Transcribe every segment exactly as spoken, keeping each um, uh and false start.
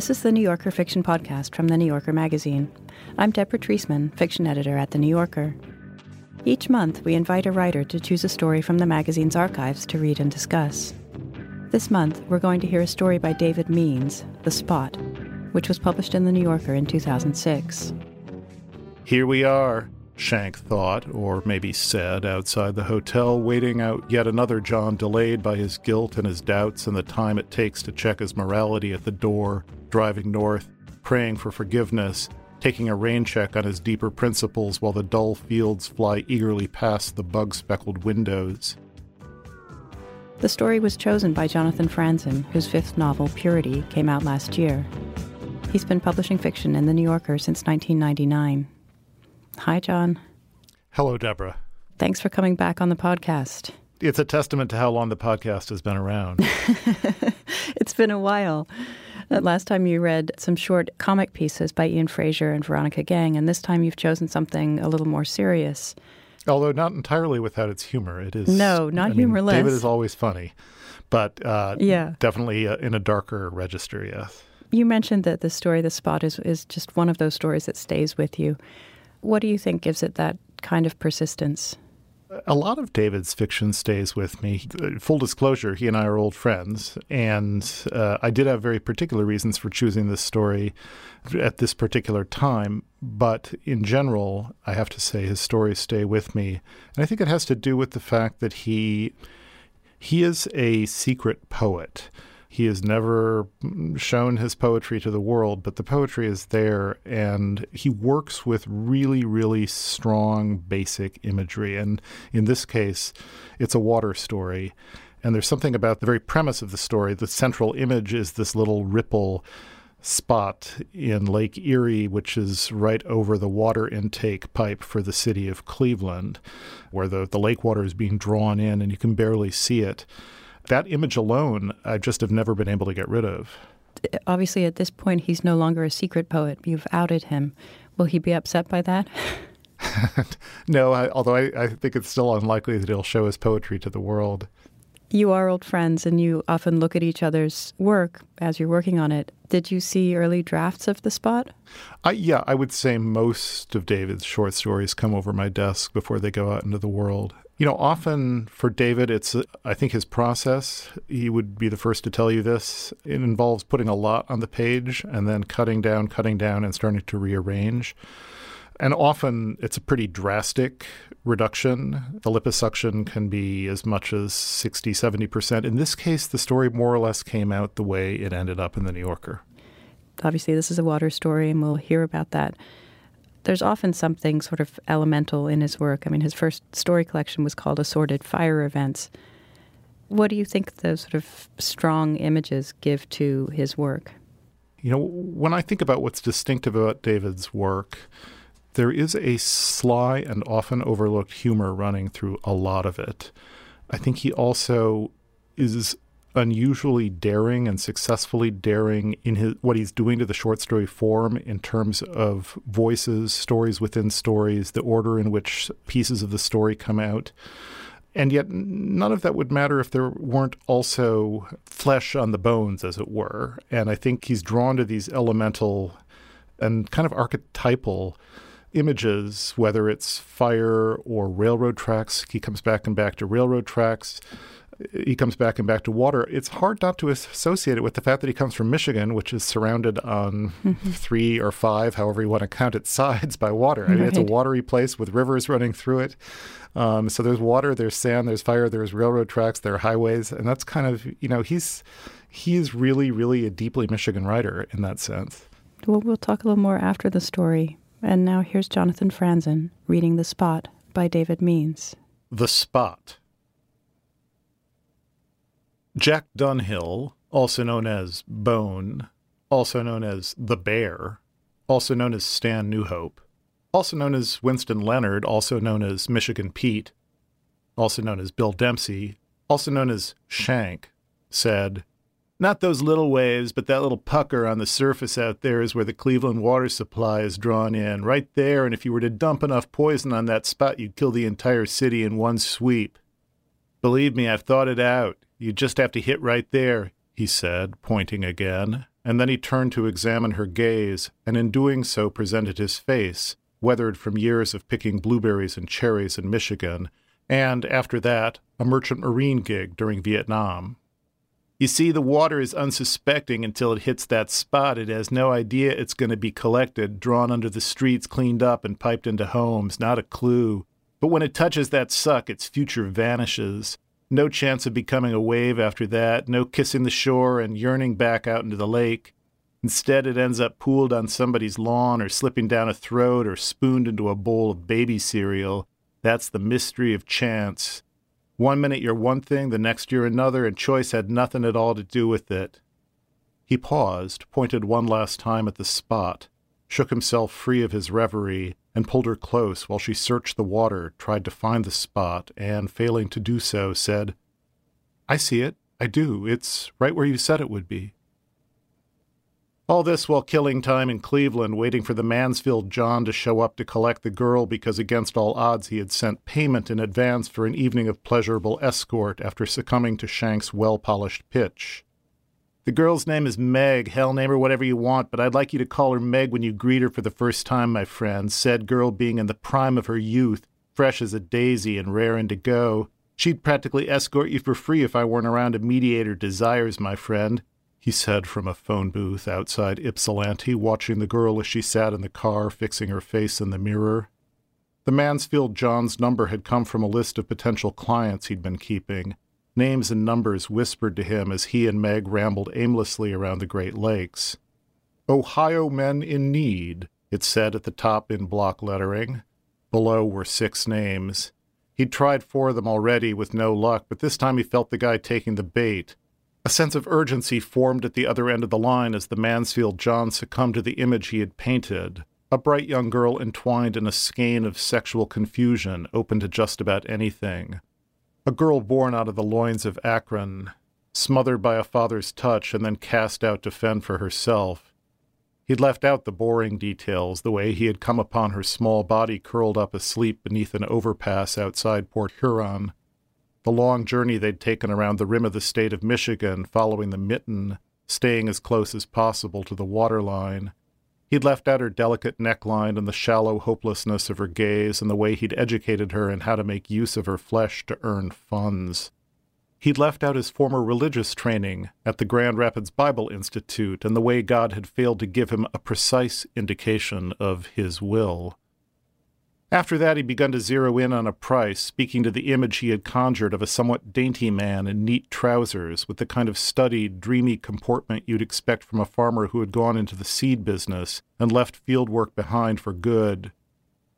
This is the New Yorker Fiction Podcast from The New Yorker magazine. I'm Deborah Treisman, fiction editor at The New Yorker. Each month, we invite a writer to choose a story from the magazine's archives to read and discuss. This month, we're going to hear a story by David Means, The Spot, which was published in The New Yorker in two thousand six. Here we are, Shank thought, or maybe said, outside the hotel, waiting out yet another John delayed by his guilt and his doubts and the time it takes to check his morality at the door, driving north, praying for forgiveness, taking a rain check on his deeper principles while the dull fields fly eagerly past the bug-speckled windows. The story was chosen by Jonathan Franzen, whose fifth novel, Purity, came out last year. He's been publishing fiction in The New Yorker since nineteen ninety-nine. Hi, John. Hello, Deborah. Thanks for coming back on the podcast. It's a testament to how long the podcast has been around. It's been a while. That last time you read some short comic pieces by Ian Frazier and Veronica Gang, and this time you've chosen something a little more serious. Although not entirely without its humor. It is No, not I humorless. Mean, David is always funny, but uh, yeah. definitely uh, in a darker register, yes. You mentioned that the story, The Spot, is, is just one of those stories that stays with you. What do you think gives it that kind of persistence? A lot of David's fiction stays with me. Full disclosure, he and I are old friends, and uh, I did have very particular reasons for choosing this story at this particular time. But in general, I have to say his stories stay with me. And I think it has to do with the fact that he he is a secret poet. He has never shown his poetry to the world, but the poetry is there, and he works with really, really strong basic imagery. And in this case, it's a water story. And there's something about the very premise of the story. The central image is this little ripple spot in Lake Erie, which is right over the water intake pipe for the city of Cleveland, where the, the lake water is being drawn in, and you can barely see it. That image alone, I just have never been able to get rid of. Obviously, at this point, he's no longer a secret poet. You've outed him. Will he be upset by that? No, I, although I, I think it's still unlikely that he'll show his poetry to the world. You are old friends, and you often look at each other's work as you're working on it. Did you see early drafts of The Spot? Uh, yeah, I would say most of David's short stories come over my desk before they go out into the world. You know, often for David, it's, uh, I think, his process. He would be the first to tell you this. It involves putting a lot on the page and then cutting down, cutting down, and starting to rearrange. And often it's a pretty drastic reduction. The liposuction can be as much as sixty, seventy percent. In this case, the story more or less came out the way it ended up in The New Yorker. Obviously, this is a water story, and we'll hear about that. There's often something sort of elemental in his work. I mean, his first story collection was called Assorted Fire Events. What do you think those sort of strong images give to his work? You know, when I think about what's distinctive about David's work, there is a sly and often overlooked humor running through a lot of it. I think he also is unusually daring and successfully daring in his, what he's doing to the short story form in terms of voices, stories within stories, the order in which pieces of the story come out. And yet none of that would matter if there weren't also flesh on the bones, as it were. And I think he's drawn to these elemental and kind of archetypal images, whether it's fire or railroad tracks. He comes back and back to railroad tracks. He comes back and back to water. It's hard not to associate it with the fact that he comes from Michigan, which is surrounded on three or five, however you want to count its sides, by water. I mean, right. It's a watery place with rivers running through it. Um, so there's water, there's sand, there's fire, there's railroad tracks, there are highways. And that's kind of, you know, he's he's really, really a deeply Michigan writer in that sense. Well, we'll talk a little more after the story. And now here's Jonathan Franzen reading The Spot by David Means. The Spot. Jack Dunhill, also known as Bone, also known as The Bear, also known as Stan Newhope, also known as Winston Leonard, also known as Michigan Pete, also known as Bill Dempsey, also known as Shank, said, "Not those little waves, but that little pucker on the surface out there is where the Cleveland water supply is drawn in, right there, and if you were to dump enough poison on that spot, you'd kill the entire city in one sweep. Believe me, I've thought it out. You just have to hit right there," he said, pointing again. and then he turned to examine her gaze, and in doing so presented his face, weathered from years of picking blueberries and cherries in Michigan, and, after that, a merchant marine gig during Vietnam. You see, the water is unsuspecting until it hits that spot. It has no idea it's going to be collected, drawn under the streets, cleaned up, and piped into homes. Not a clue. But when it touches that suck, its future vanishes. No chance of becoming a wave after that, no kissing the shore and yearning back out into the lake. Instead, it ends up pooled on somebody's lawn or slipping down a throat or spooned into a bowl of baby cereal. That's the mystery of chance. One minute you're one thing, the next you're another, and choice had nothing at all to do with it. He paused, pointed one last time at the spot, shook himself free of his reverie, and pulled her close while she searched the water, tried to find the spot, and, failing to do so, said, "I see it. I do. It's right where you said it would be." All this while killing time in Cleveland, waiting for the Mansfield John to show up to collect the girl because against all odds he had sent payment in advance for an evening of pleasurable escort after succumbing to Shank's well-polished pitch. "The girl's name is Meg. Hell, name her whatever you want, but I'd like you to call her Meg when you greet her for the first time, my friend," said girl being in the prime of her youth, fresh as a daisy and rare indigo. "She'd practically escort you for free if I weren't around to mediate her desires, my friend," he said from a phone booth outside Ypsilanti, watching the girl as she sat in the car, fixing her face in the mirror. The Mansfield John's number had come from a list of potential clients he'd been keeping, names and numbers whispered to him as he and Meg rambled aimlessly around the Great Lakes. "Ohio Men in Need," it said at the top in block lettering. Below were six names. He'd tried four of them already with no luck, but this time he felt the guy taking the bait. A sense of urgency formed at the other end of the line as the Mansfield John succumbed to the image he had painted, a bright young girl entwined in a skein of sexual confusion, open to just about anything. A girl born out of the loins of Akron, smothered by a father's touch and then cast out to fend for herself. He'd left out the boring details, the way he had come upon her small body curled up asleep beneath an overpass outside Port Huron, the long journey they'd taken around the rim of the state of Michigan, following the mitten, staying as close as possible to the waterline. He'd left out her delicate neckline and the shallow hopelessness of her gaze and the way he'd educated her in how to make use of her flesh to earn funds. He'd left out his former religious training at the Grand Rapids Bible Institute and the way God had failed to give him a precise indication of his will. After that, he'd begun to zero in on a price, speaking to the image he had conjured of a somewhat dainty man in neat trousers, with the kind of studied, dreamy comportment you'd expect from a farmer who had gone into the seed business and left field work behind for good.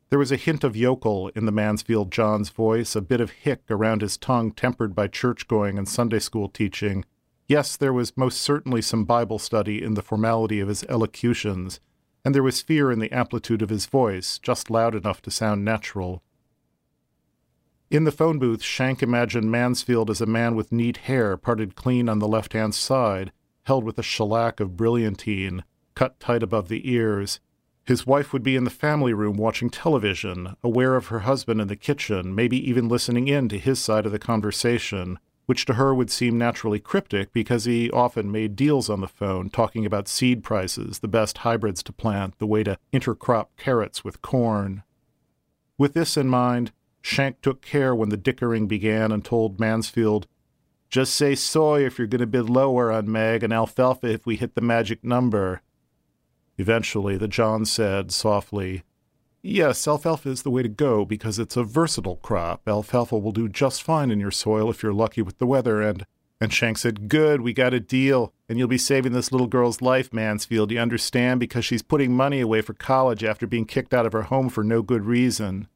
There was a hint of yokel in the Mansfield John's voice, a bit of hick around his tongue tempered by church-going and Sunday school teaching. Yes, there was most certainly some Bible study in the formality of his elocutions, and there was fear in the amplitude of his voice, just loud enough to sound natural. In the phone booth, Shank imagined Mansfield as a man with neat hair, parted clean on the left-hand side, held with a shellac of brilliantine, cut tight above the ears. His wife would be in the family room watching television, aware of her husband in the kitchen, maybe even listening in to his side of the conversation, which to her would seem naturally cryptic because he often made deals on the phone, talking about seed prices, the best hybrids to plant, the way to intercrop carrots with corn. With this in mind, Shank took care when the dickering began and told Mansfield, "Just say soy if you're going to bid lower on Meg and alfalfa if we hit the magic number." Eventually, the John said softly, "Yes, alfalfa is the way to go because it's a versatile crop. Alfalfa will do just fine in your soil if you're lucky with the weather." And and Shank said, "Good, we got a deal. And you'll be saving this little girl's life, Mansfield, you understand? Because she's putting money away for college after being kicked out of her home for no good reason."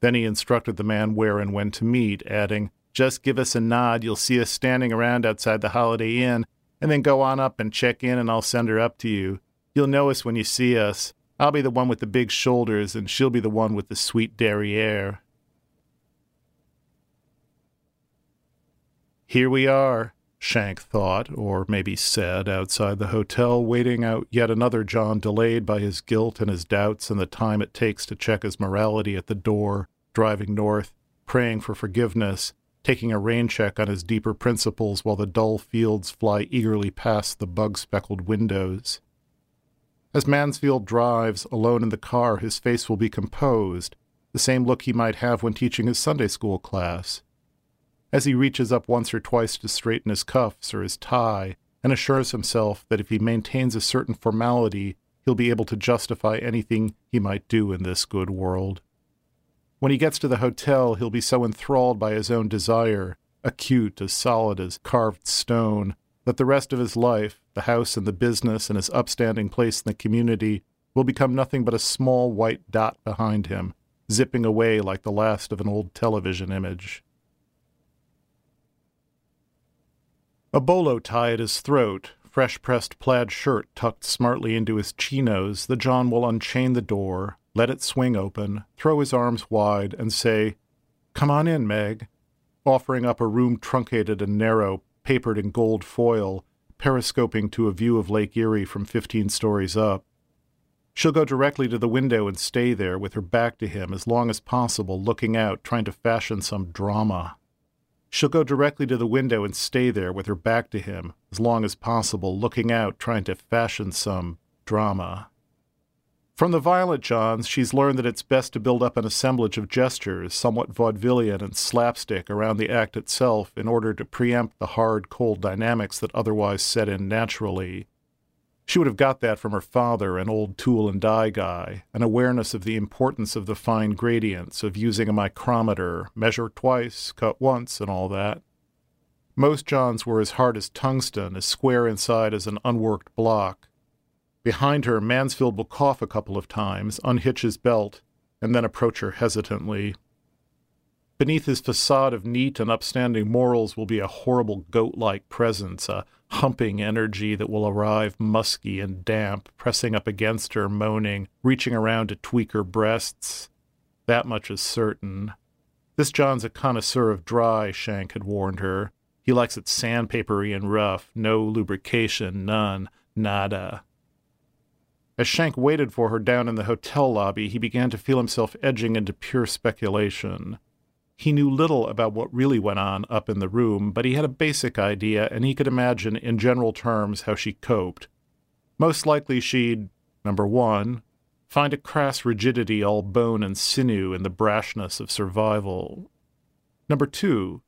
Then he instructed the man where and when to meet, adding, "Just give us a nod. You'll see us standing around outside the Holiday Inn. And then go on up and check in and I'll send her up to you. You'll know us when you see us. I'll be the one with the big shoulders, and she'll be the one with the sweet derriere." Here we are, Shank thought, or maybe said, outside the hotel, waiting out yet another John delayed by his guilt and his doubts and the time it takes to check his morality at the door, driving north, praying for forgiveness, taking a rain check on his deeper principles while the dull fields fly eagerly past the bug-speckled windows. As Mansfield drives, alone in the car, his face will be composed, the same look he might have when teaching his Sunday school class. As he reaches up once or twice to straighten his cuffs or his tie, and assures himself that if he maintains a certain formality, he'll be able to justify anything he might do in this good world. When he gets to the hotel, he'll be so enthralled by his own desire, acute as solid as carved stone, that the rest of his life, the house and the business and his upstanding place in the community, will become nothing but a small white dot behind him, zipping away like the last of an old television image. A bolo tie at his throat, fresh-pressed plaid shirt tucked smartly into his chinos, the John will unchain the door, let it swing open, throw his arms wide, and say, "Come on in, Meg," offering up a room truncated and narrow, papered in gold foil, periscoping to a view of Lake Erie from fifteen stories up. She'll go directly to the window and stay there with her back to him as long as possible, looking out, trying to fashion some drama. She'll go directly to the window and stay there with her back to him, as long as possible, looking out, trying to fashion some drama. From the Violet Johns, she's learned that it's best to build up an assemblage of gestures, somewhat vaudevillian and slapstick, around the act itself in order to preempt the hard, cold dynamics that otherwise set in naturally. She would have got that from her father, an old tool and die guy, an awareness of the importance of the fine gradients, of using a micrometer, measure twice, cut once, and all that. Most Johns were as hard as tungsten, as square inside as an unworked block. Behind her, Mansfield will cough a couple of times, unhitch his belt, and then approach her hesitantly. Beneath his facade of neat and upstanding morals will be a horrible goat-like presence, a humping energy that will arrive musky and damp, pressing up against her, moaning, reaching around to tweak her breasts. That much is certain. This John's a connoisseur of dry, Shank had warned her. He likes it sandpapery and rough, no lubrication, none, nada. As Shank waited for her down in the hotel lobby, he began to feel himself edging into pure speculation. He knew little about what really went on up in the room, but he had a basic idea, and he could imagine, in general terms, how she coped. Most likely she'd, number one, find a crass rigidity all bone and sinew in the brashness of survival. Number two,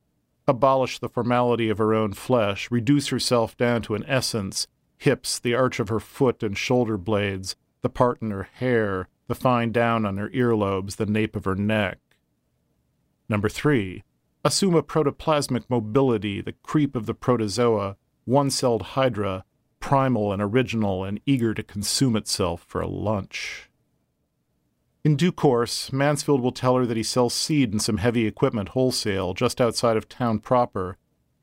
abolish the formality of her own flesh, reduce herself down to an essence, hips, the arch of her foot and shoulder blades, the part in her hair, the fine down on her earlobes, the nape of her neck. Number three, assume a protoplasmic mobility, the creep of the protozoa, one-celled hydra, primal and original and eager to consume itself for a lunch. In due course, Mansfield will tell her that he sells seed and some heavy equipment wholesale just outside of town proper,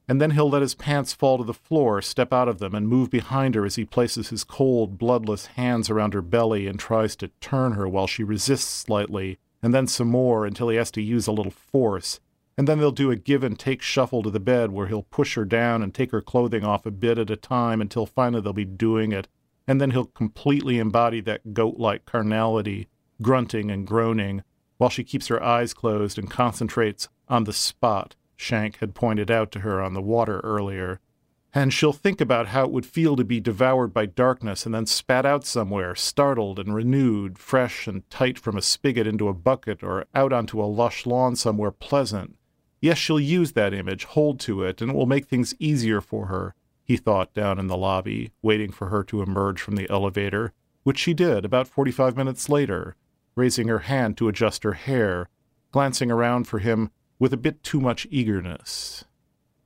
and then he'll let his pants fall to the floor, step out of them, and move behind her as he places his cold, bloodless hands around her belly and tries to turn her while she resists slightly, and then some more until he has to use a little force, and then they'll do a give-and-take shuffle to the bed where he'll push her down and take her clothing off a bit at a time until finally they'll be doing it, and then he'll completely embody that goat-like carnality, grunting and groaning, while she keeps her eyes closed and concentrates on the spot Shank had pointed out to her on the water earlier. And she'll think about how it would feel to be devoured by darkness and then spat out somewhere, startled and renewed, fresh and tight from a spigot into a bucket or out onto a lush lawn somewhere pleasant. Yes, she'll use that image, hold to it, and it will make things easier for her, he thought down in the lobby, waiting for her to emerge from the elevator, which she did about forty-five minutes later, raising her hand to adjust her hair, glancing around for him with a bit too much eagerness.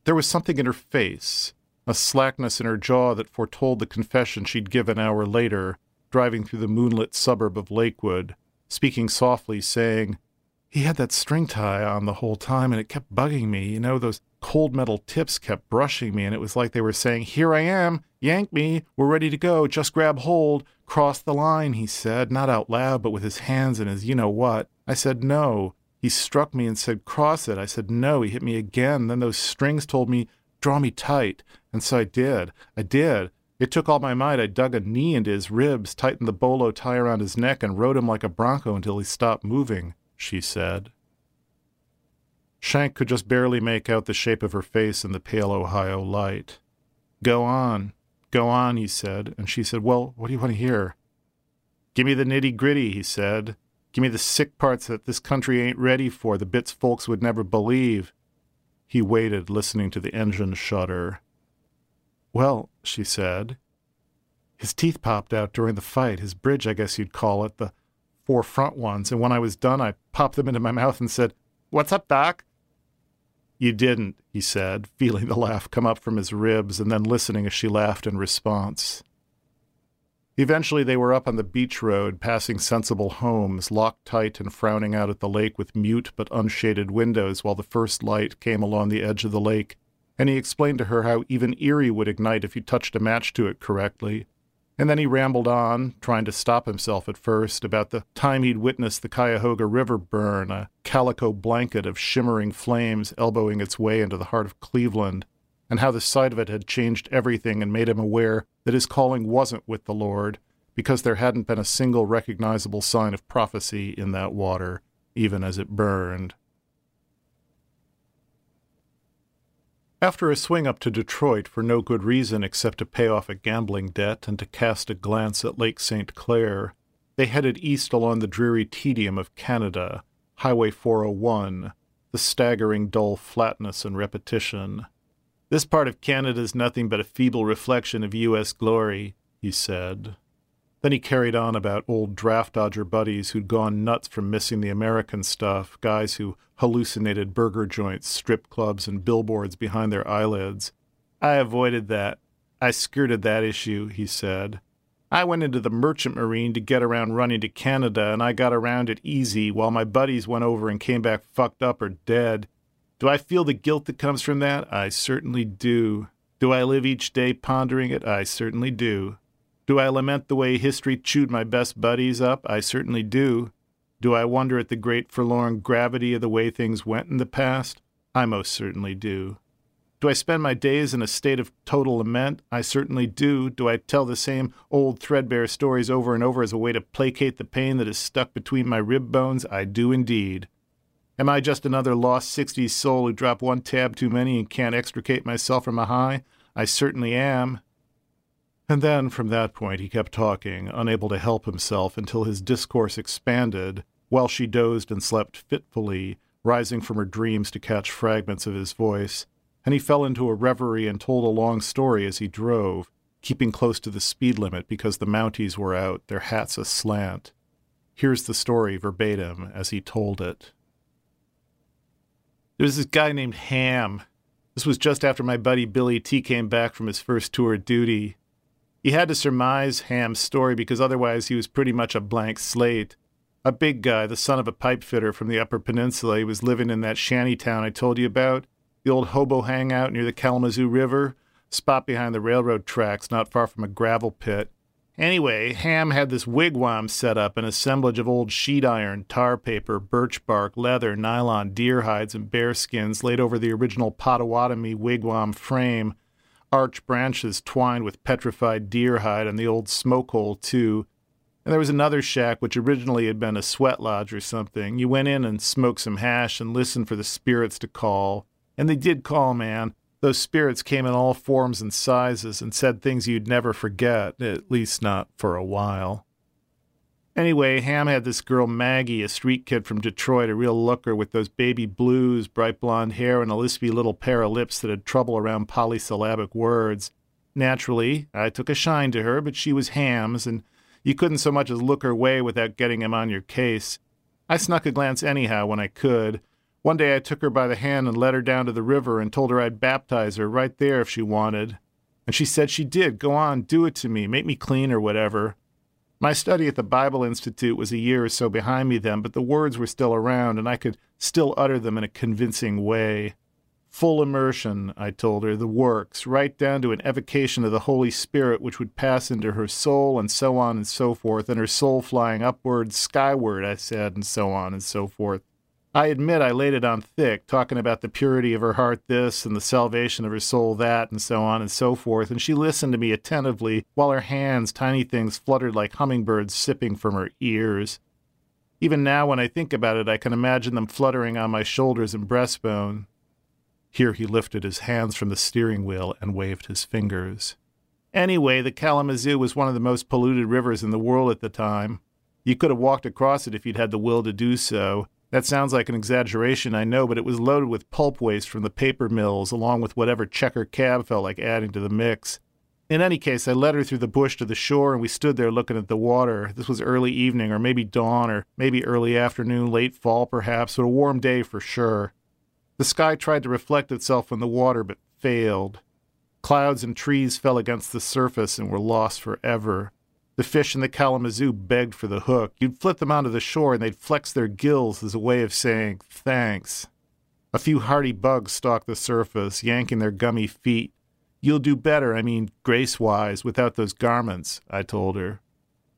There was something in her face, a slackness in her jaw that foretold the confession she'd give an hour later, driving through the moonlit suburb of Lakewood, speaking softly, saying, "He had that string tie on the whole time, and it kept bugging me. You know, those cold metal tips kept brushing me, and it was like they were saying, 'Here I am, yank me, we're ready to go, just grab hold, cross the line,' he said, not out loud, but with his hands and his you-know-what. I said, 'No.' He struck me and said, 'Cross it.' I said, 'No.' He hit me again. Then those strings told me, 'Draw me tight.' And so I did. I did. It took all my might. I dug a knee into his ribs, tightened the bolo tie around his neck, and rode him like a bronco until he stopped moving," she said. Shank could just barely make out the shape of her face in the pale Ohio light. "Go on, go on," he said, and she said, "Well, what do you want to hear?" "Give me the nitty-gritty," he said. "Give me the sick parts that this country ain't ready for, the bits folks would never believe." He waited, listening to the engine shudder. "Well," she said, "his teeth popped out during the fight, his bridge, I guess you'd call it, the four front ones, and when I was done, I popped them into my mouth and said, 'What's up, Doc?'" "You didn't," he said, feeling the laugh come up from his ribs and then listening as she laughed in response. Eventually they were up on the beach road, passing sensible homes, locked tight and frowning out at the lake with mute but unshaded windows while the first light came along the edge of the lake, and he explained to her how even Erie would ignite if you touched a match to it correctly. And then he rambled on, trying to stop himself at first, about the time he'd witnessed the Cuyahoga River burn, a calico blanket of shimmering flames elbowing its way into the heart of Cleveland, and how the sight of it had changed everything and made him aware that his calling wasn't with the Lord, because there hadn't been a single recognizable sign of prophecy in that water, even as it burned. After a swing up to Detroit for no good reason except to pay off a gambling debt and to cast a glance at Lake Saint Clair, they headed east along the dreary tedium of Canada, Highway four oh one, the staggering dull flatness and repetition. "This part of Canada's nothing but a feeble reflection of U S glory," he said. Then he carried on about old draft-dodger buddies who'd gone nuts from missing the American stuff, guys who hallucinated burger joints, strip clubs, and billboards behind their eyelids. "I avoided that. I skirted that issue," he said. "I went into the merchant marine to get around running to Canada, and I got around it easy, while my buddies went over and came back fucked up or dead. Do I feel the guilt that comes from that? I certainly do. Do I live each day pondering it? I certainly do. Do I lament the way history chewed my best buddies up? I certainly do. Do I wonder at the great forlorn gravity of the way things went in the past? I most certainly do. Do I spend my days in a state of total lament? I certainly do. Do I tell the same old threadbare stories over and over as a way to placate the pain that is stuck between my rib bones? I do indeed. Am I just another lost sixties soul who dropped one tab too many and can't extricate myself from a high? I certainly am." And then, from that point, he kept talking, unable to help himself until his discourse expanded, while she dozed and slept fitfully, rising from her dreams to catch fragments of his voice, and he fell into a reverie and told a long story as he drove, keeping close to the speed limit because the Mounties were out, their hats aslant. Here's the story verbatim as he told it. "There was this guy named Ham. This was just after my buddy Billy T came back from his first tour of duty. You had to surmise Ham's story because otherwise he was pretty much a blank slate. A big guy, the son of a pipe fitter from the Upper Peninsula, he was living in that shanty town I told you about, the old hobo hangout near the Kalamazoo River, spot behind the railroad tracks not far from a gravel pit. Anyway, Ham had this wigwam set up, an assemblage of old sheet iron, tar paper, birch bark, leather, nylon, deer hides, and bear skins laid over the original Potawatomi wigwam frame, arch branches twined with petrified deer hide and the old smoke hole, too. And there was another shack which originally had been a sweat lodge or something. You went in and smoked some hash and listened for the spirits to call. And they did call, man. Those spirits came in all forms and sizes and said things you'd never forget, at least not for a while. Anyway, Ham had this girl Maggie, a street kid from Detroit, a real looker with those baby blues, bright blonde hair, and a lispy little pair of lips that had trouble around polysyllabic words. Naturally, I took a shine to her, but she was Ham's, and you couldn't so much as look her way without getting him on your case. I snuck a glance anyhow when I could. One day I took her by the hand and led her down to the river and told her I'd baptize her right there if she wanted. And she said she did. Go on, do it to me, make me clean or whatever. My study at the Bible Institute was a year or so behind me then, but the words were still around, and I could still utter them in a convincing way. Full immersion, I told her, the works, right down to an evocation of the Holy Spirit which would pass into her soul, and so on and so forth, and her soul flying upward, skyward, I said, and so on and so forth. I admit I laid it on thick, talking about the purity of her heart this, and the salvation of her soul that, and so on and so forth, and she listened to me attentively while her hands, tiny things, fluttered like hummingbirds sipping from her ears. Even now when I think about it, I can imagine them fluttering on my shoulders and breastbone. Here he lifted his hands from the steering wheel and waved his fingers. Anyway, the Kalamazoo was one of the most polluted rivers in the world at the time. You could have walked across it if you'd had the will to do so. That sounds like an exaggeration, I know, but it was loaded with pulp waste from the paper mills, along with whatever Checker Cab felt like adding to the mix. In any case, I led her through the bush to the shore, and we stood there looking at the water. This was early evening, or maybe dawn, or maybe early afternoon, late fall perhaps, but a warm day for sure. The sky tried to reflect itself in the water, but failed. Clouds and trees fell against the surface and were lost forever. The fish in the Kalamazoo begged for the hook. You'd flip them onto the shore, and they'd flex their gills as a way of saying, thanks. A few hardy bugs stalked the surface, yanking their gummy feet. You'll do better, I mean, grace-wise, without those garments, I told her.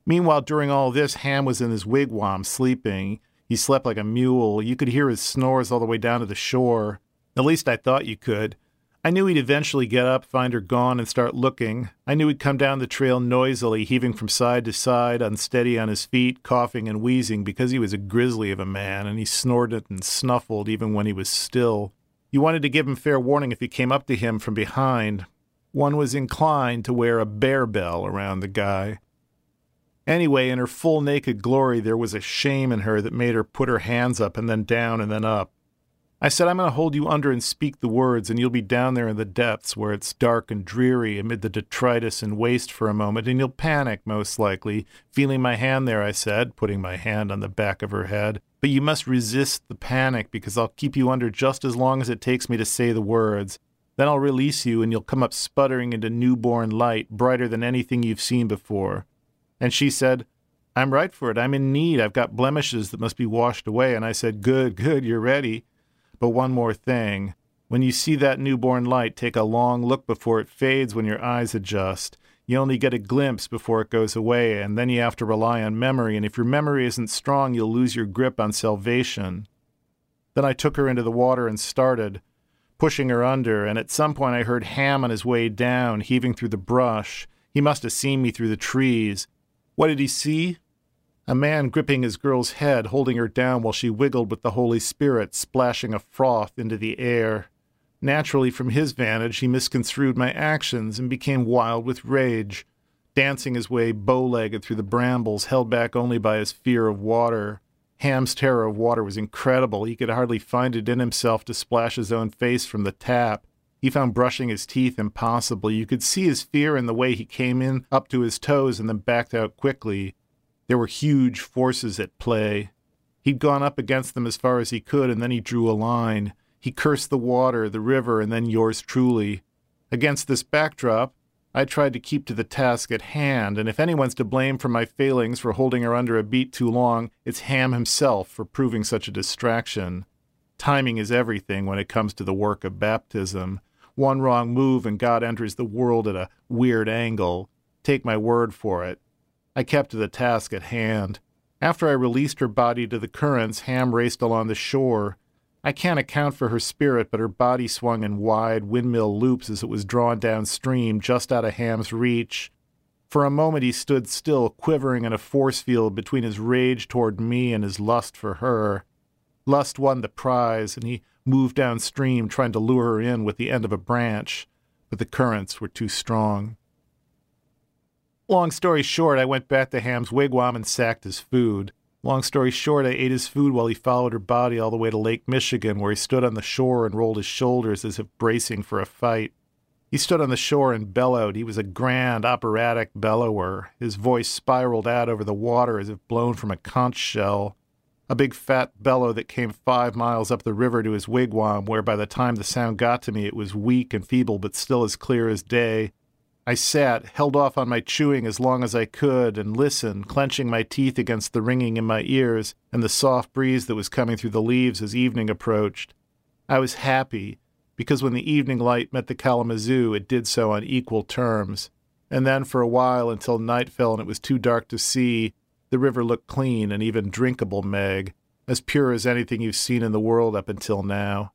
Meanwhile, during all this, Ham was in his wigwam, sleeping. He slept like a mule. You could hear his snores all the way down to the shore. At least I thought you could. I knew he'd eventually get up, find her gone, and start looking. I knew he'd come down the trail noisily, heaving from side to side, unsteady on his feet, coughing and wheezing, because he was a grizzly of a man, and he snorted and snuffled even when he was still. You wanted to give him fair warning if he came up to him from behind. One was inclined to wear a bear bell around the guy. Anyway, in her full naked glory, there was a shame in her that made her put her hands up and then down and then up. I said, I'm going to hold you under and speak the words, and you'll be down there in the depths where it's dark and dreary amid the detritus and waste for a moment, and you'll panic, most likely. Feeling my hand there, I said, putting my hand on the back of her head. But you must resist the panic, because I'll keep you under just as long as it takes me to say the words. Then I'll release you, and you'll come up sputtering into newborn light, brighter than anything you've seen before. And she said, I'm right for it. I'm in need. I've got blemishes that must be washed away. And I said, good, good, you're ready. But one more thing. When you see that newborn light, take a long look before it fades when your eyes adjust. You only get a glimpse before it goes away, and then you have to rely on memory, and if your memory isn't strong, you'll lose your grip on salvation. Then I took her into the water and started, pushing her under, and at some point I heard Ham on his way down, heaving through the brush. He must have seen me through the trees. What did he see? A man gripping his girl's head, holding her down while she wiggled with the Holy Spirit, splashing a froth into the air. Naturally, from his vantage, he misconstrued my actions and became wild with rage, dancing his way bow-legged through the brambles, held back only by his fear of water. Ham's terror of water was incredible. He could hardly find it in himself to splash his own face from the tap. He found brushing his teeth impossible. You could see his fear in the way he came in up to his toes and then backed out quickly. There were huge forces at play. He'd gone up against them as far as he could, and then he drew a line. He cursed the water, the river, and then yours truly. Against this backdrop, I tried to keep to the task at hand, and if anyone's to blame for my failings for holding her under a beat too long, it's Ham himself for proving such a distraction. Timing is everything when it comes to the work of baptism. One wrong move and God enters the world at a weird angle. Take my word for it. I kept to the task at hand. After I released her body to the currents, Ham raced along the shore. I can't account for her spirit, but her body swung in wide windmill loops as it was drawn downstream, just out of Ham's reach. For a moment he stood still, quivering in a force field between his rage toward me and his lust for her. Lust won the prize, and he moved downstream, trying to lure her in with the end of a branch, but the currents were too strong. Long story short, I went back to Ham's wigwam and sacked his food. Long story short, I ate his food while he followed her body all the way to Lake Michigan, where he stood on the shore and rolled his shoulders as if bracing for a fight. He stood on the shore and bellowed. He was a grand, operatic bellower. His voice spiraled out over the water as if blown from a conch shell. A big fat bellow that came five miles up the river to his wigwam, where by the time the sound got to me it was weak and feeble but still as clear as day. I sat, held off on my chewing as long as I could, and listened, clenching my teeth against the ringing in my ears and the soft breeze that was coming through the leaves as evening approached. I was happy, because when the evening light met the Kalamazoo, it did so on equal terms. And then for a while, until night fell and it was too dark to see, the river looked clean and even drinkable, Meg, as pure as anything you've seen in the world up until now.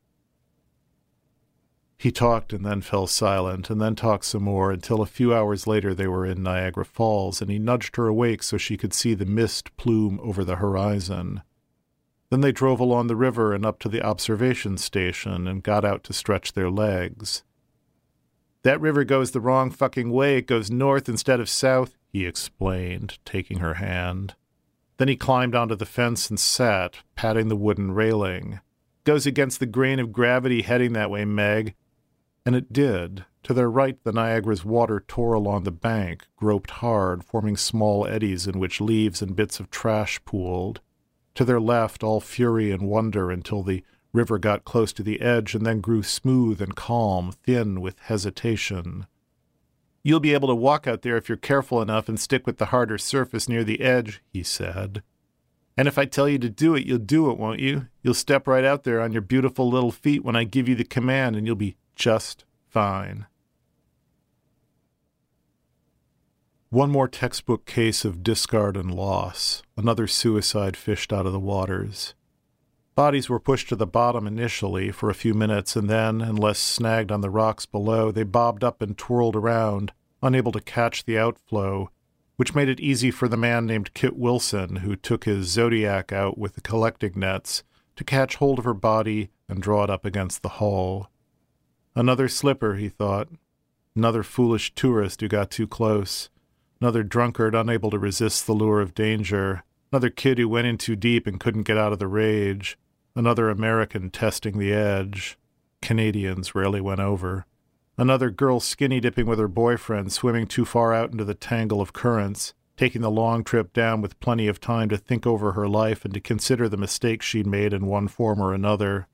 He talked and then fell silent, and then talked some more, until a few hours later they were in Niagara Falls, and he nudged her awake so she could see the mist plume over the horizon. Then they drove along the river and up to the observation station and got out to stretch their legs. "That river goes the wrong fucking way. It goes north instead of south," he explained, taking her hand. Then he climbed onto the fence and sat, patting the wooden railing. "Goes against the grain of gravity heading that way, Meg." And it did. To their right, the Niagara's water tore along the bank, groped hard, forming small eddies in which leaves and bits of trash pooled. To their left, all fury and wonder until the river got close to the edge and then grew smooth and calm, thin with hesitation. "You'll be able to walk out there if you're careful enough and stick with the harder surface near the edge," he said. "And if I tell you to do it, you'll do it, won't you? You'll step right out there on your beautiful little feet when I give you the command, and you'll be just fine." One more textbook case of discard and loss, another suicide fished out of the waters. Bodies were pushed to the bottom initially for a few minutes, and then, unless snagged on the rocks below, they bobbed up and twirled around, unable to catch the outflow, which made it easy for the man named Kit Wilson, who took his Zodiac out with the collecting nets, to catch hold of her body and draw it up against the hull. Another slipper, he thought. Another foolish tourist who got too close. Another drunkard unable to resist the lure of danger. Another kid who went in too deep and couldn't get out of the rage. Another American testing the edge. Canadians rarely went over. Another girl skinny-dipping with her boyfriend, swimming too far out into the tangle of currents, taking the long trip down with plenty of time to think over her life and to consider the mistakes she'd made in one form or another.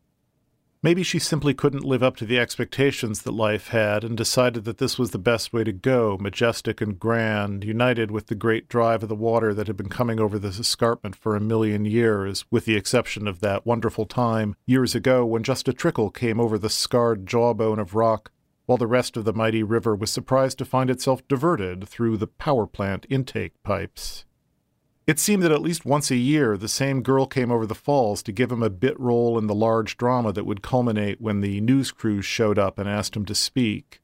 Maybe she simply couldn't live up to the expectations that life had and decided that this was the best way to go, majestic and grand, united with the great drive of the water that had been coming over this escarpment for a million years, with the exception of that wonderful time years ago when just a trickle came over the scarred jawbone of rock, while the rest of the mighty river was surprised to find itself diverted through the power plant intake pipes. It seemed that at least once a year the same girl came over the falls to give him a bit role in the large drama that would culminate when the news crews showed up and asked him to speak.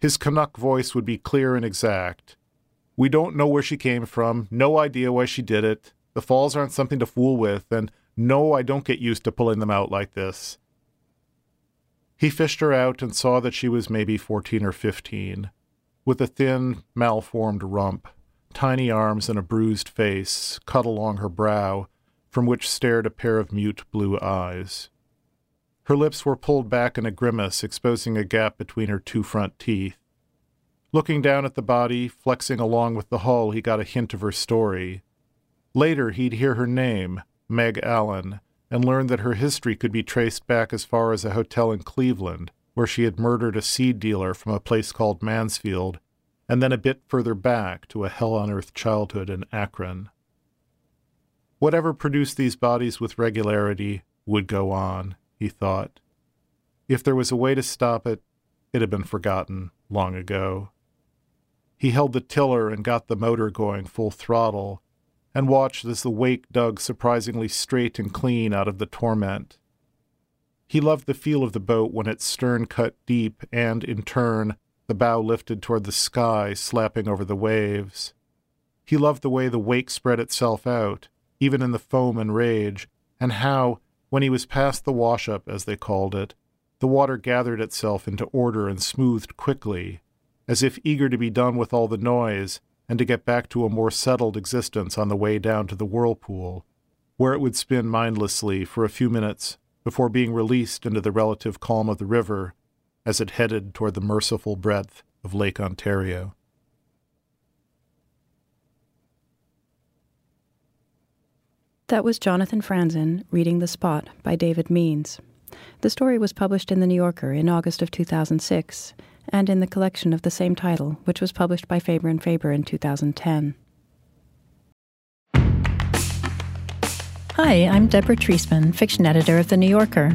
His Canuck voice would be clear and exact. "We don't know where she came from, no idea why she did it, the falls aren't something to fool with, and no, I don't get used to pulling them out like this." He fished her out and saw that she was maybe fourteen or fifteen, with a thin, malformed rump, tiny arms and a bruised face, cut along her brow, from which stared a pair of mute blue eyes. Her lips were pulled back in a grimace, exposing a gap between her two front teeth. Looking down at the body, flexing along with the hull, he got a hint of her story. Later he'd hear her name, Meg Allen, and learned that her history could be traced back as far as a hotel in Cleveland, where she had murdered a seed dealer from a place called Mansfield, and then a bit further back to a hell-on-earth childhood in Akron. Whatever produced these bodies with regularity would go on, he thought. If there was a way to stop it, it had been forgotten long ago. He held the tiller and got the motor going full throttle, and watched as the wake dug surprisingly straight and clean out of the torment. He loved the feel of the boat when its stern cut deep and, in turn, the bow lifted toward the sky, slapping over the waves. He loved the way the wake spread itself out, even in the foam and rage, and how, when he was past the wash-up, as they called it, the water gathered itself into order and smoothed quickly, as if eager to be done with all the noise, and to get back to a more settled existence on the way down to the whirlpool, where it would spin mindlessly for a few minutes before being released into the relative calm of the river as it headed toward the merciful breadth of Lake Ontario. That was Jonathan Franzen reading The Spot by David Means. The story was published in The New Yorker in August of two thousand six, and in the collection of the same title, which was published by Faber and Faber in two thousand ten. Hi, I'm Deborah Treisman, fiction editor of The New Yorker.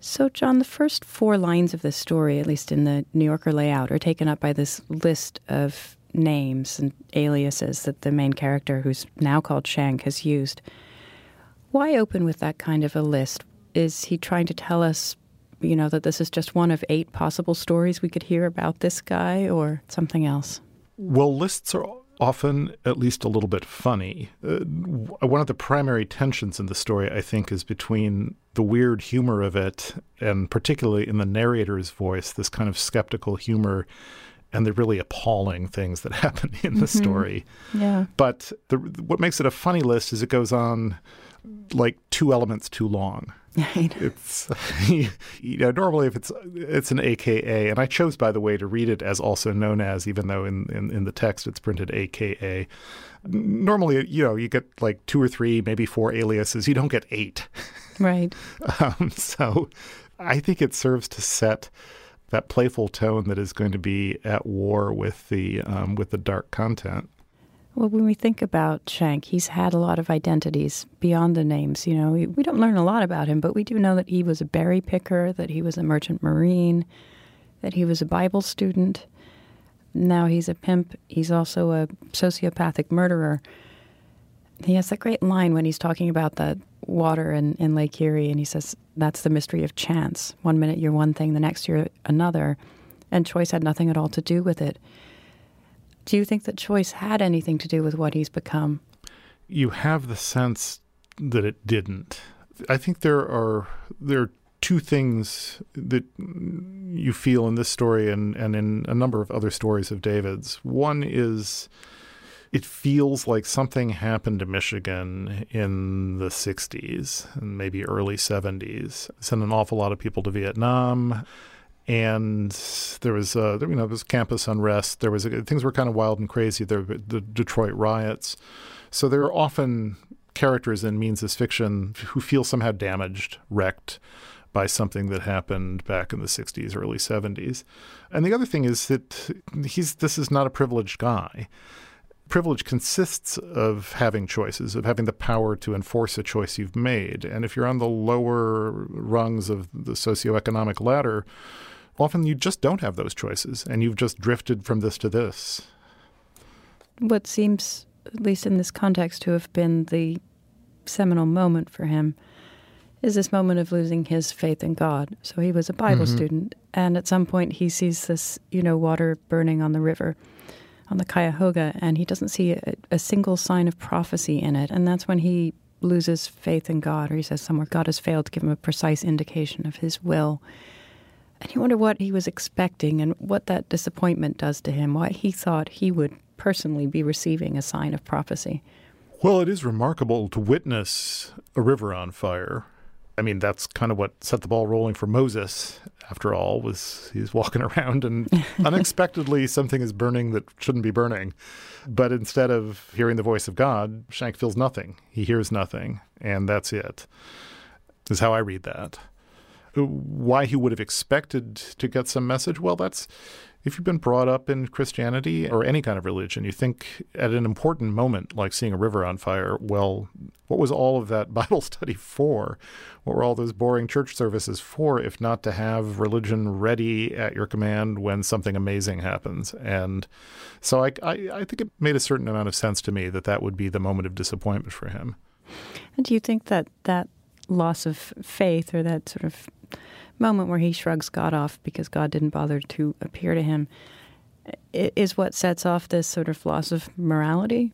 So, John, the first four lines of this story, at least in the New Yorker layout, are taken up by this list of names and aliases that the main character, who's now called Shank, has used. Why open with that kind of a list? Is he trying to tell us, you know, that this is just one of eight possible stories we could hear about this guy or something else? Well, lists are often at least a little bit funny. Uh, one of the primary tensions in the story, I think, is between the weird humor of it, and particularly in the narrator's voice, this kind of skeptical humor, and the really appalling things that happen in the mm-hmm. story. Yeah. But the, what makes it a funny list is it goes on like two elements too long. Right. It's, you know, normally if it's it's an A K A, and I chose, by the way, to read it as also known as, even though in, in, in the text it's printed A K A. Normally, you know, you get like two or three, maybe four aliases. You don't get eight. Right. um, so I think it serves to set that playful tone that is going to be at war with the um, with the dark content. Well, when we think about Shank, he's had a lot of identities beyond the names. You know, we, we don't learn a lot about him, but we do know that he was a berry picker, that he was a merchant marine, that he was a Bible student. Now he's a pimp. He's also a sociopathic murderer. He has that great line when he's talking about the water in, in Lake Erie, and he says, that's the mystery of chance. One minute you're one thing, the next you're another. And choice had nothing at all to do with it. Do you think that choice had anything to do with what he's become? You have the sense that it didn't. I think there are there are two things that you feel in this story and, and in a number of other stories of David's. One is it feels like something happened to Michigan in the sixties and maybe early seventies. Sent an awful lot of people to Vietnam. And there was, uh, you know, there was campus unrest. There was uh, things were kind of wild and crazy. There were the Detroit riots. So there are often characters in Means' fiction who feel somehow damaged, wrecked by something that happened back in the sixties, early seventies. And the other thing is that he's this is not a privileged guy. Privilege consists of having choices, of having the power to enforce a choice you've made. And if you're on the lower rungs of the socioeconomic ladder, often you just don't have those choices, and you've just drifted from this to this. What seems, at least in this context, to have been the seminal moment for him is this moment of losing his faith in God. So he was a Bible mm-hmm. student, and at some point he sees this, you know, water burning on the river, on the Cuyahoga, and he doesn't see a, a single sign of prophecy in it. And that's when he loses faith in God, or he says somewhere, God has failed to give him a precise indication of his will. And you wonder what he was expecting and what that disappointment does to him, why he thought he would personally be receiving a sign of prophecy. Well, it is remarkable to witness a river on fire I mean, that's kind of what set the ball rolling for Moses, after all, was he's walking around and unexpectedly something is burning that shouldn't be burning. But instead of hearing the voice of God, Shank feels nothing. He hears nothing. And that's it, is how I read that. Why he would have expected to get some message? Well, that's, if you've been brought up in Christianity or any kind of religion, you think at an important moment, like seeing a river on fire, well, what was all of that Bible study for? What were all those boring church services for, if not to have religion ready at your command when something amazing happens? And so I, I, I think it made a certain amount of sense to me that that would be the moment of disappointment for him. And do you think that that loss of faith, or that sort of moment where he shrugs God off because God didn't bother to appear to him, is what sets off this sort of loss of morality?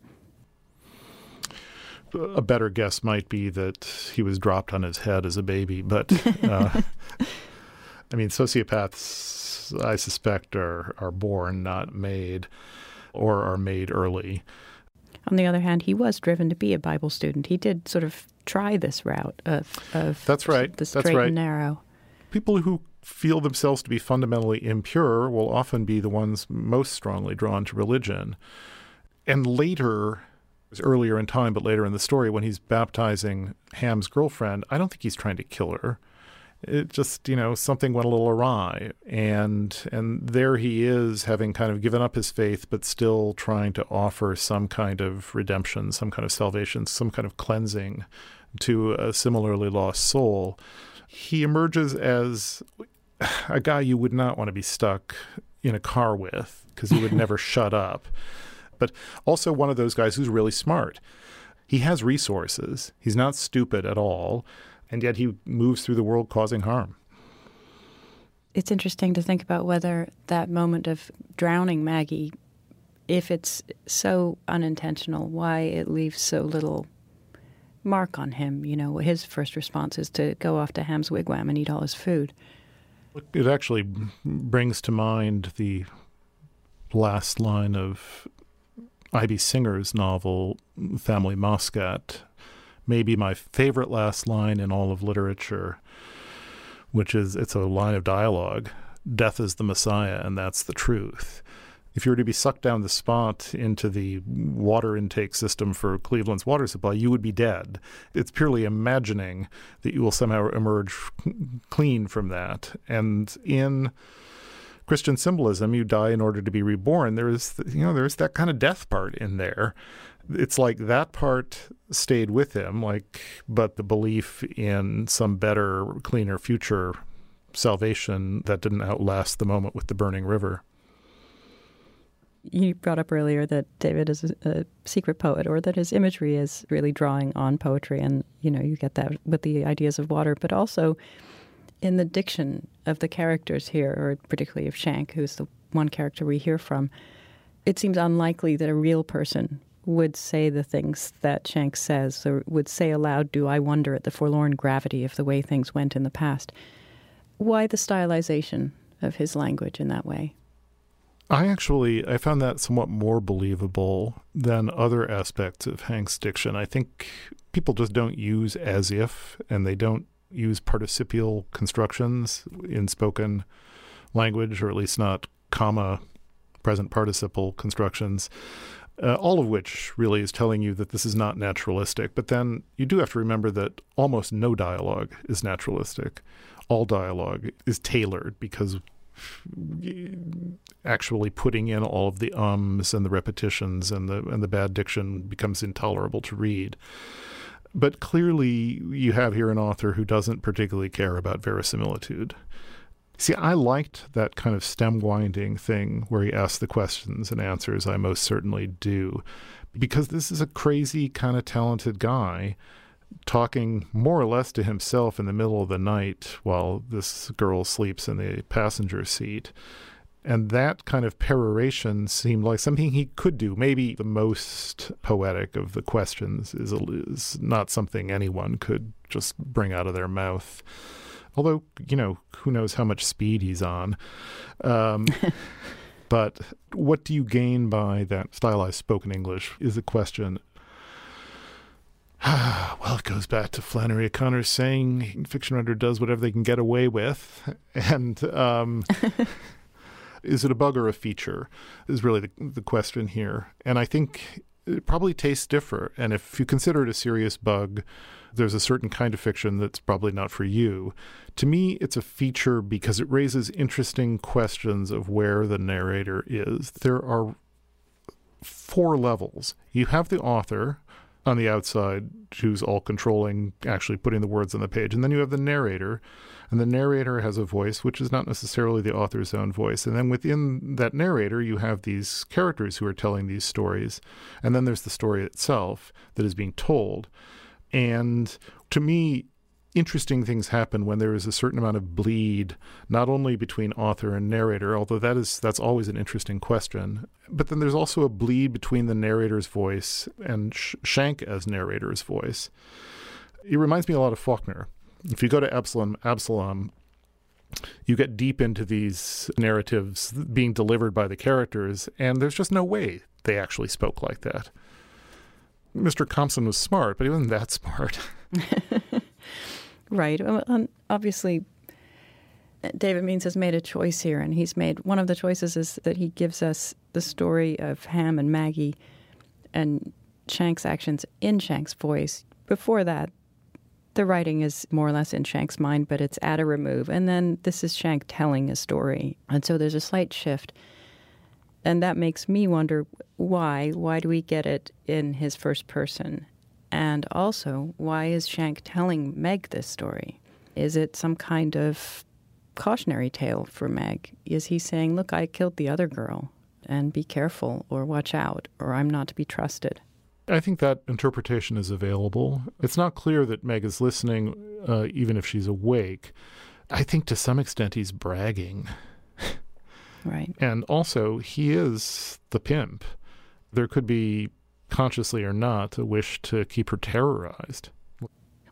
A better guess might be that he was dropped on his head as a baby, but uh, I mean, sociopaths, I suspect, are, are born, not made, or are made early. On the other hand, he was driven to be a Bible student. He did sort of try this route of, of That's right. the straight That's right. and narrow. People who feel themselves to be fundamentally impure will often be the ones most strongly drawn to religion. And later, it was earlier in time, but later in the story, when he's baptizing Ham's girlfriend, I don't think he's trying to kill her. It just, you know, something went a little awry. And and there he is, having kind of given up his faith, but still trying to offer some kind of redemption, some kind of salvation, some kind of cleansing to a similarly lost soul. He emerges as a guy you would not want to be stuck in a car with, because he would never shut up. But also one of those guys who's really smart. He has resources. He's not stupid at all. And yet he moves through the world causing harm. It's interesting to think about whether that moment of drowning Maggie, if it's so unintentional, why it leaves so little mark on him. You know, his first response is to go off to Ham's wigwam and eat all his food. It actually brings to mind the last line of Ivy Singer's novel, Family Moscat, maybe my favorite last line in all of literature, which is, it's a line of dialogue, death is the Messiah, and that's the truth. If you were to be sucked down the Spot into the water intake system for Cleveland's water supply, you would be dead. It's purely imagining that you will somehow emerge clean from that. And in Christian symbolism, you die in order to be reborn. There is, you know, there's that kind of death part in there. It's like that part stayed with him, like, but the belief in some better, cleaner future, salvation, that didn't outlast the moment with the burning river. You brought up earlier that David is a, a secret poet, or that his imagery is really drawing on poetry. And, you know, you get that with the ideas of water, but also in the diction of the characters here, or particularly of Shank, who's the one character we hear from. It seems unlikely that a real person would say the things that Shank says, or would say aloud, do I wonder at the forlorn gravity of the way things went in the past. Why the stylization of his language in that way? I actually, I found that somewhat more believable than other aspects of Hank's diction. I think people just don't use as if, and they don't use participial constructions in spoken language, or at least not comma, present participle constructions. Uh, all of which really is telling you that this is not naturalistic. But then you do have to remember that almost no dialogue is naturalistic. All dialogue is tailored, because actually putting in all of the ums and the repetitions and the and the bad diction becomes intolerable to read. But clearly you have here an author who doesn't particularly care about verisimilitude. See, I liked that kind of stem winding thing where he asks the questions and answers, I most certainly do, because this is a crazy kind of talented guy talking more or less to himself in the middle of the night while this girl sleeps in the passenger seat. And that kind of peroration seemed like something he could do. Maybe the most poetic of the questions is, is not something anyone could just bring out of their mouth. Although, you know, who knows how much speed he's on. Um, but what do you gain by that stylized spoken English is a question. Well, it goes back to Flannery O'Connor's saying, fiction writer does whatever they can get away with. And um, is it a bug or a feature is really the, the question here. And I think it probably tastes different. And if you consider it a serious bug, there's a certain kind of fiction that's probably not for you. To me, it's a feature because it raises interesting questions of where the narrator is. There are four levels. You have the author on the outside, who's all-controlling, actually putting the words on the page. And then you have the narrator, and the narrator has a voice, which is not necessarily the author's own voice. And then within that narrator, you have these characters who are telling these stories. And then there's the story itself that is being told. And to me, interesting things happen when there is a certain amount of bleed, not only between author and narrator, although that is that's always an interesting question, but then there's also a bleed between the narrator's voice and sh- Shank as narrator's voice. It reminds me a lot of Faulkner. If you go to Absalom, Absalom, you get deep into these narratives being delivered by the characters, and there's just no way they actually spoke like that. Mister Compson was smart, but he wasn't that smart. Right. Um, obviously, David Means has made a choice here, and he's made one of the choices is that he gives us the story of Ham and Maggie and Shank's actions in Shank's voice. Before that, the writing is more or less in Shank's mind, but it's at a remove. And then this is Shank telling a story. And so there's a slight shift. And that makes me wonder why. Why do we get it in his first person? And also, why is Shank telling Meg this story? Is it some kind of cautionary tale for Meg? Is he saying, look, I killed the other girl, and be careful, or watch out, or I'm not to be trusted? I think that interpretation is available. It's not clear that Meg is listening, uh, even if she's awake. I think to some extent he's bragging. Right. And also, he is the pimp. There could be, consciously or not, a wish to keep her terrorized.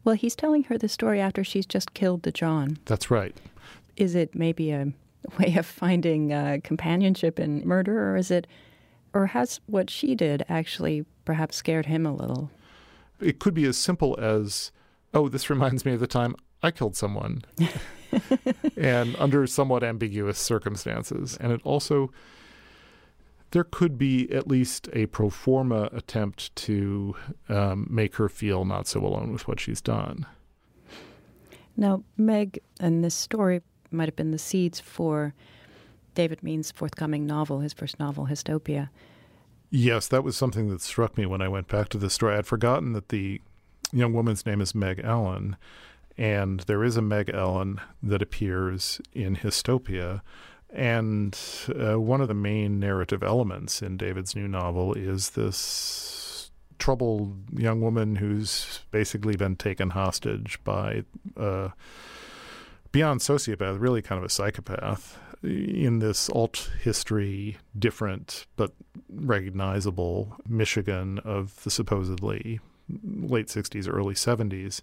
Well, he's telling her the story after she's just killed the John. That's right. Is it maybe a way of finding uh, companionship in murder, or is it, or has what she did actually perhaps scared him a little? It could be as simple as, oh, this reminds me of the time I killed someone, and under somewhat ambiguous circumstances. And it also, there could be at least a pro forma attempt to um, make her feel not so alone with what she's done. Now, Meg and this story might have been the seeds for David Means' forthcoming novel, his first novel, Hystopia. Yes, that was something that struck me when I went back to this story. I'd forgotten that the young woman's name is Meg Allen, and there is a Meg Allen that appears in Hystopia. And uh, one of the main narrative elements in David's new novel is this troubled young woman who's basically been taken hostage by, uh, beyond sociopath, really kind of a psychopath, in this alt-history, different but recognizable Michigan of the supposedly late sixties, early seventies.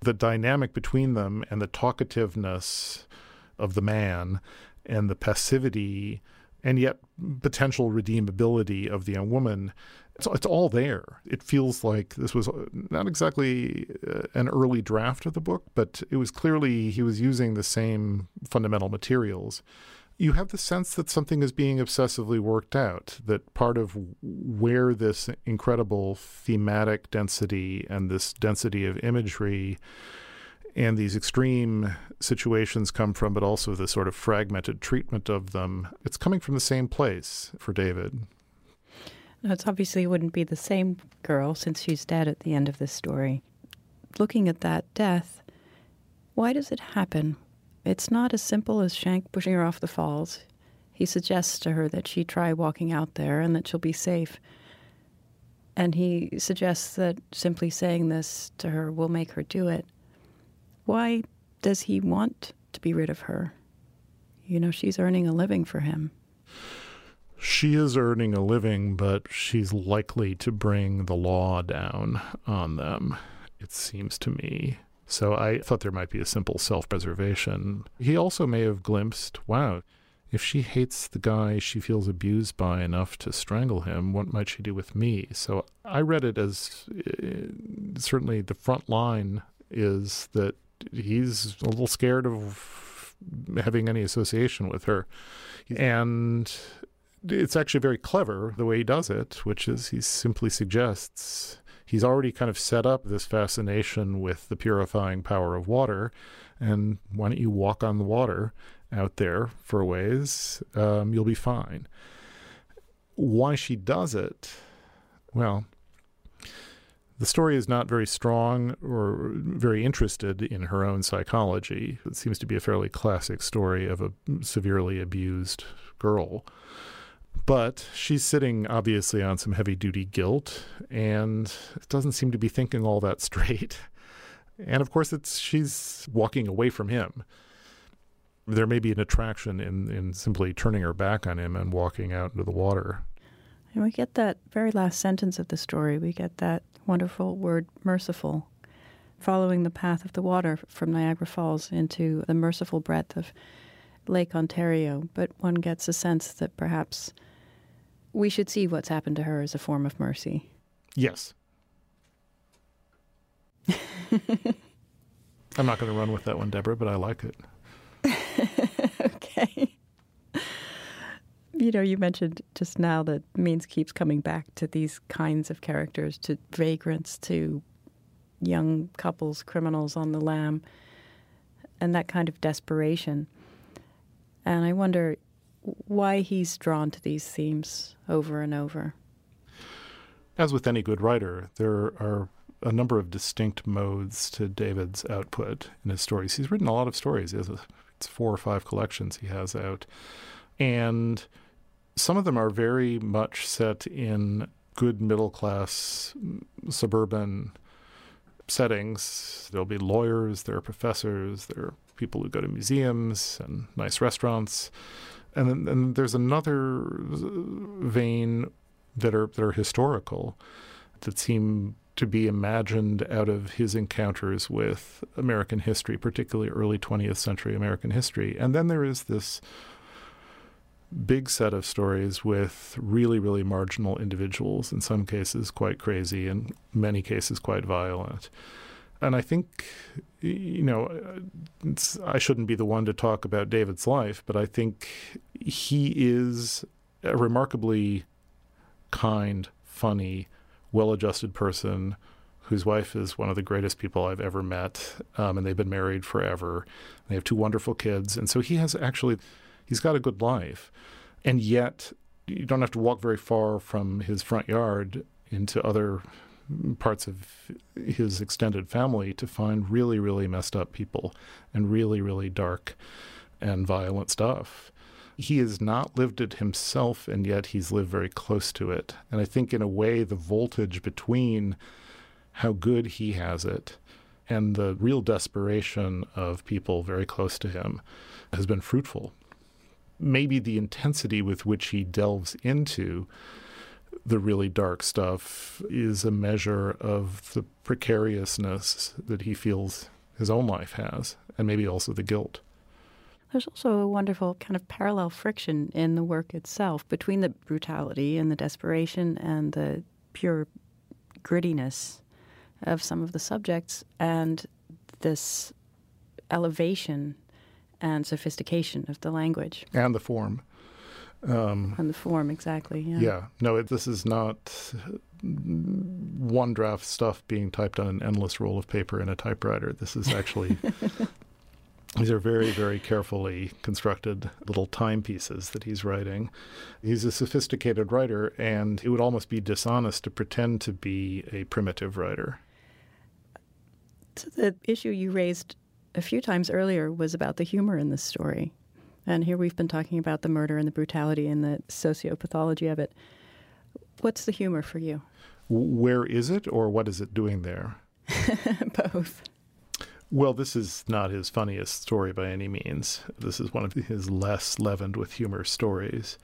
The dynamic between them and the talkativeness of the man and the passivity and yet potential redeemability of the young woman, it's, it's all there. It feels like this was not exactly an early draft of the book, but it was clearly he was using the same fundamental materials. You have the sense that something is being obsessively worked out, that part of where this incredible thematic density and this density of imagery and these extreme situations come from, but also the sort of fragmented treatment of them. It's coming from the same place for David. Now, it obviously wouldn't be the same girl since she's dead at the end of this story. Looking at that death, why does it happen? It's not as simple as Shank pushing her off the falls. He suggests to her that she try walking out there and that she'll be safe. And he suggests that simply saying this to her will make her do it. Why does he want to be rid of her? You know, she's earning a living for him. She is earning a living, but she's likely to bring the law down on them, it seems to me. So I thought there might be a simple self-preservation. He also may have glimpsed, wow, If she hates the guy she feels abused by enough to strangle him, what might she do with me? So I read it as uh, certainly the front line is that he's a little scared of having any association with her. And it's actually very clever the way he does it, which is he simply suggests he's already kind of set up this fascination with the purifying power of water. And why don't you walk on the water out there for a ways? Um, you'll be fine. Why she does it? Well, the story is not very strong or very interested in her own psychology. It seems to be a fairly classic story of a severely abused girl. But she's sitting, obviously, on some heavy-duty guilt, and doesn't seem to be thinking all that straight. And, of course, it's she's walking away from him. There may be an attraction in, in simply turning her back on him and walking out into the water. And we get that very last sentence of the story. We get that wonderful word, merciful, following the path of the water from Niagara Falls into the merciful breadth of Lake Ontario. But one gets a sense that perhaps we should see what's happened to her as a form of mercy. Yes. I'm not going to run with that one, Deborah, but I like it. Okay. You know, you mentioned just now that Means keeps coming back to these kinds of characters, to vagrants, to young couples, criminals on the lam, and that kind of desperation. And I wonder why he's drawn to these themes over and over. As with any good writer, there are a number of distinct modes to David's output in his stories. He's written a lot of stories. He has a, it's four or five collections he has out. And some of them are very much set in good middle-class suburban settings. There'll be lawyers, there are professors, there are people who go to museums and nice restaurants. And then and there's another vein that are, that are historical, that seem to be imagined out of his encounters with American history, particularly early twentieth century American history. And then there is this big set of stories with really, really marginal individuals, in some cases quite crazy, in many cases quite violent. And I think, you know, it's, I shouldn't be the one to talk about David's life, but I think he is a remarkably kind, funny, well-adjusted person whose wife is one of the greatest people I've ever met, um, and they've been married forever. They have two wonderful kids, and so he has actually... he's got a good life, and yet you don't have to walk very far from his front yard into other parts of his extended family to find really, really messed up people and really, really dark and violent stuff. He has not lived it himself, and yet he's lived very close to it. And I think in a way the voltage between how good he has it and the real desperation of people very close to him has been fruitful. Maybe the intensity with which he delves into the really dark stuff is a measure of the precariousness that he feels his own life has, and maybe also the guilt. There's also a wonderful kind of parallel friction in the work itself between the brutality and the desperation and the pure grittiness of some of the subjects and this elevation and sophistication of the language. And the form. Um, and the form, exactly, yeah. Yeah. No, it, this is not one draft stuff being typed on an endless roll of paper in a typewriter. This is actually, these are very, very carefully constructed little timepieces that he's writing. He's a sophisticated writer, and it would almost be dishonest to pretend to be a primitive writer. So the issue you raised a few times earlier was about the humor in this story. And here we've been talking about the murder and the brutality and the sociopathology of it. What's the humor for you? Where is it, or what is it doing there? Both. Well, this is not his funniest story by any means. This is one of his less leavened with humor stories.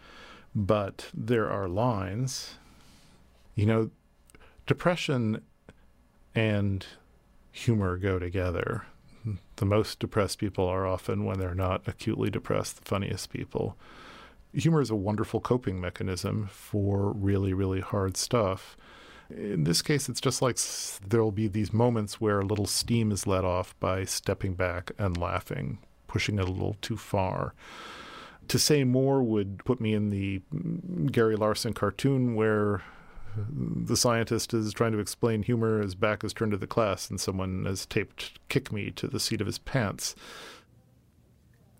But there are lines. You know, depression and humor go together. The most depressed people are often, when they're not acutely depressed, the funniest people. humor is a wonderful coping mechanism for really, really hard stuff. In this case, it's just like there'll be these moments where a little steam is let off by stepping back and laughing, pushing it a little too far. To say more would put me in the Gary Larson cartoon where the scientist is trying to explain humor, his back is turned to the class, and someone has taped "kick me" to the seat of his pants.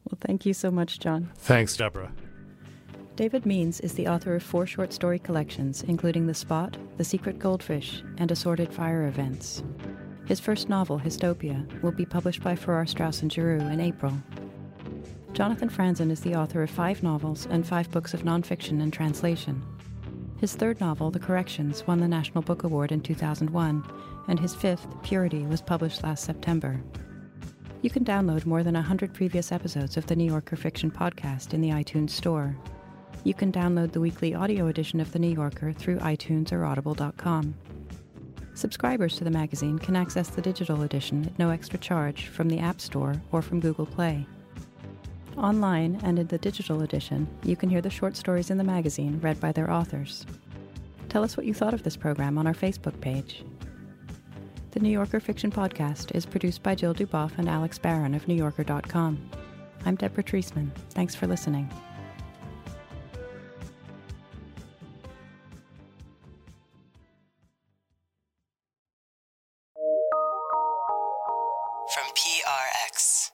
Well, thank you so much, John. Thanks, Deborah. David Means is the author of four short story collections, including The Spot, The Secret Goldfish, and Assorted Fire Events. His first novel, Hystopia, will be published by Farrar, Straus and Giroux in April. Jonathan Franzen is the author of five novels and five books of nonfiction and translation. His third novel, The Corrections, won the National Book Award in two thousand one, and his fifth, Purity, was published last September. You can download more than one hundred previous episodes of the New Yorker Fiction Podcast in the iTunes Store. You can download the weekly audio edition of The New Yorker through iTunes or audible dot com. Subscribers to the magazine can access the digital edition at no extra charge from the App Store or from Google Play. Online and in the digital edition, you can hear the short stories in the magazine read by their authors. Tell us what you thought of this program on our Facebook page. The New Yorker Fiction Podcast is produced by Jill Duboff and Alex Barron of New Yorker dot com. I'm Deborah Treisman. Thanks for listening. From P R X.